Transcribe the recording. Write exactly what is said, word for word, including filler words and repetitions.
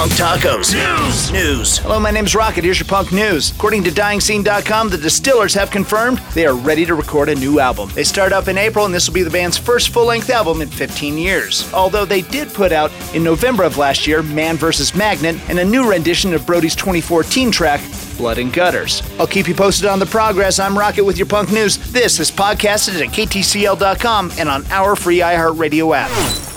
Punk Tacos News. News. Hello, my name's Rocket. Here's your Punk News. According to dying scene dot com, the Distillers have confirmed they are ready to record a new album. They start up in April, and this will be the band's first full-length album in fifteen years. Although they did put out, in November of last year, Man versus. Magnet, and a new rendition of Brody's twenty fourteen track, Blood and Gutters. I'll keep you posted on the progress. I'm Rocket with your Punk News. This is podcasted at k t c l dot com and on our free iHeartRadio app.